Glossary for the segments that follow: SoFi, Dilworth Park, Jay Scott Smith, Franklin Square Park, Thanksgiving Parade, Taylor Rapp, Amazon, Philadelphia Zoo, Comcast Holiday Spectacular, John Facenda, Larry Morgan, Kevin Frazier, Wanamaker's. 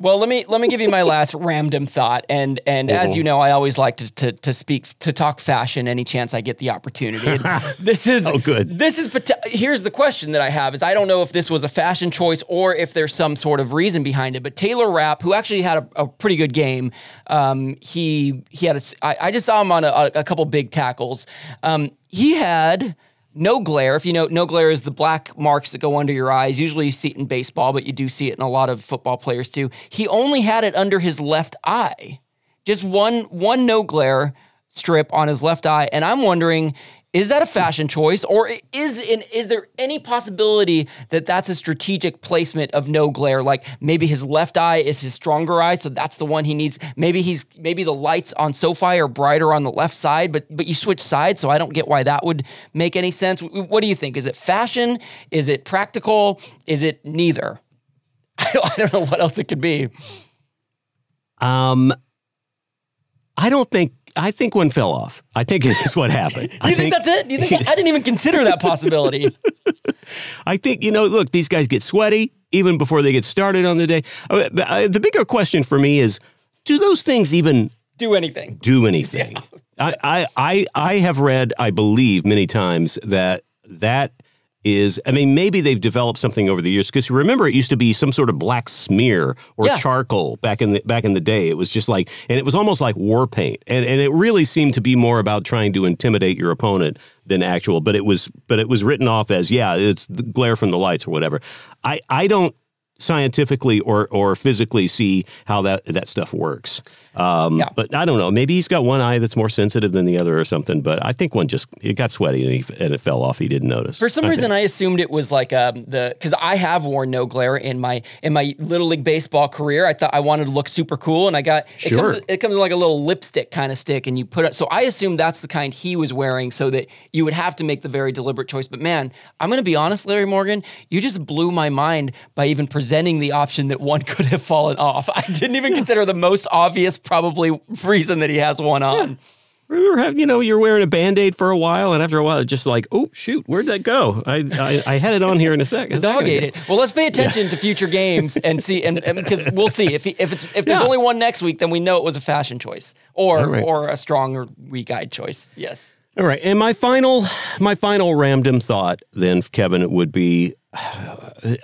Well, let me give you my last random thought, and as you know, I always like to talk fashion any chance I get the opportunity. Here's the question that I have is I don't know if this was a fashion choice or if there's some sort of reason behind it, but Taylor Rapp, who actually had a pretty good game, I just saw him on a couple big tackles. He had no glare. If you know, no glare is the black marks that go under your eyes. Usually you see it in baseball, but you do see it in a lot of football players too. He only had it under his left eye. Just one no glare strip on his left eye. And I'm wondering, is that a fashion choice, or is there any possibility that that's a strategic placement of no glare? Like maybe his left eye is his stronger eye, so that's the one he needs. Maybe the lights on SoFi are brighter on the left side, but you switch sides, so I don't get why that would make any sense. What do you think? Is it fashion? Is it practical? Is it neither? I don't know what else it could be. I think one fell off. I think it is what happened. You think that's it? You think I didn't even consider that possibility. I think, look, these guys get sweaty even before they get started on the day. The bigger question for me is, do those things even do anything? Yeah. I have read, I believe, many times that is, I mean, maybe they've developed something over the years, because remember it used to be some sort of black smear or charcoal back in the day. It was just like, and it was almost like war paint, and it really seemed to be more about trying to intimidate your opponent than actual. But it was written off as it's the glare from the lights or whatever. I don't scientifically or physically see how that stuff works. But I don't know. Maybe he's got one eye that's more sensitive than the other or something, but I think one just, it got sweaty and it fell off. He didn't notice. For some reason, I assumed it was like because I have worn no glare in my Little League Baseball career. I thought I wanted to look super cool, and I got, it comes in like a little lipstick kind of stick, and you put it, so I assumed that's the kind he was wearing, so that you would have to make the very deliberate choice. But man, I'm going to be honest, Larry Morgan, you just blew my mind by even presenting the option that one could have fallen off. I didn't even consider the most obvious probably reason that he has one on. Yeah. Remember, you're wearing a Band-Aid for a while, and after a while, it's just like, oh, shoot, where'd that go? I had it on here in a second. Dog ate it. Well, let's pay attention to future games and see, and because we'll see if there's only one next week, then we know it was a fashion choice or a strong or weak-eyed choice. Yes. All right, and my final random thought then, Kevin, would be,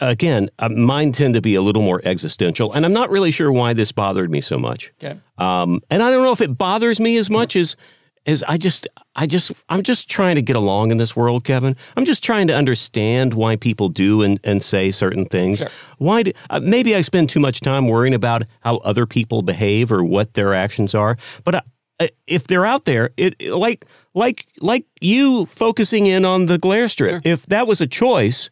again, mine tend to be a little more existential, and I'm not really sure why this bothered me so much. Okay. And I don't know if it bothers me as much as I'm just trying to get along in this world, Kevin. I'm just trying to understand why people do and say certain things. Sure. Why do, maybe I spend too much time worrying about how other people behave or what their actions are, but if they're out there, like you focusing in on the glare strip, sure. If that was a choice,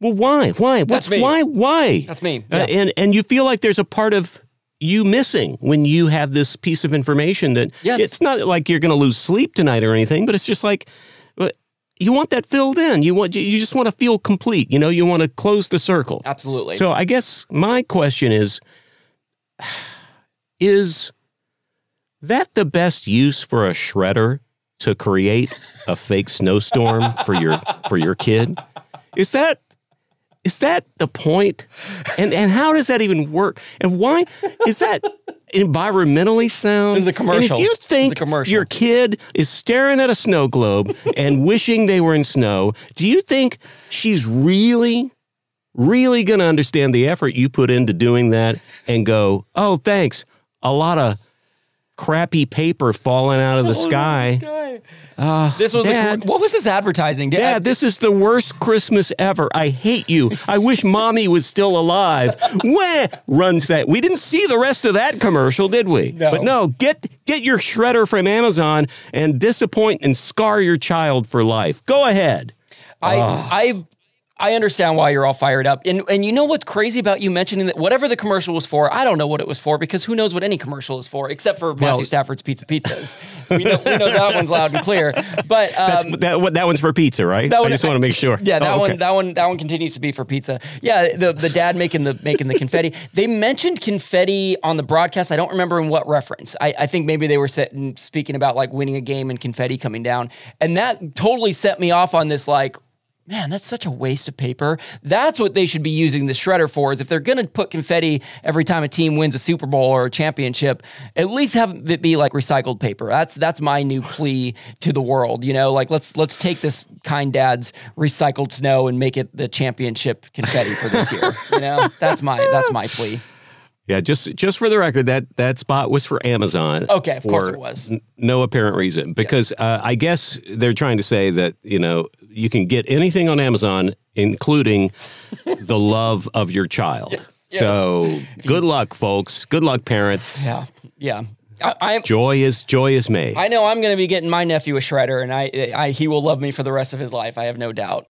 well, why? Why? What's me. Why? That's me. Yeah. And you feel like there's a part of you missing when you have this piece of information that it's not like you're going to lose sleep tonight or anything, but it's just like you want that filled in. You just want to feel complete. You want to close the circle. Absolutely. So I guess my question is that the best use for a shredder to create a fake snowstorm for your kid? Is that the point? And how does that even work? And why is that environmentally sound? It's a commercial. And if you think your kid is staring at a snow globe and wishing they were in snow, do you think she's really really going to understand the effort you put into doing that and go, oh, thanks. A lot of crappy paper falling out of the sky. This was Dad, what was this advertising? Dad, this is the worst Christmas ever. I hate you. I wish Mommy was still alive. Wah! Runs that. We didn't see the rest of that commercial, did we? No. But no, get your shredder from Amazon and disappoint and scar your child for life. Go ahead. I understand why you're all fired up. And you know what's crazy about you mentioning that whatever the commercial was for, I don't know what it was for, because who knows what any commercial is for, except for Matthew Stafford's Pizza Pizzas. we know that one's loud and clear. But that one's for pizza, right? I just want to make sure. Yeah, that one continues to be for pizza. Yeah, the dad making the confetti. They mentioned confetti on the broadcast. I don't remember in what reference. I think maybe they were speaking about like winning a game and confetti coming down. And that totally set me off on this like, man, that's such a waste of paper. That's what they should be using the shredder for, is if they're going to put confetti every time a team wins a Super Bowl or a championship, at least have it be like recycled paper. That's my new plea to the world, you know? Like, let's take this kind dad's recycled snow and make it the championship confetti for this year, you know? That's my plea. Yeah, just for the record, that spot was for Amazon. Okay, of course it was. No apparent reason, because I guess they're trying to say that, you know, you can get anything on Amazon, including the love of your child. Yes. So good luck, folks. Good luck, parents. Yeah. Joy is made. I know I'm going to be getting my nephew a shredder, and he will love me for the rest of his life. I have no doubt.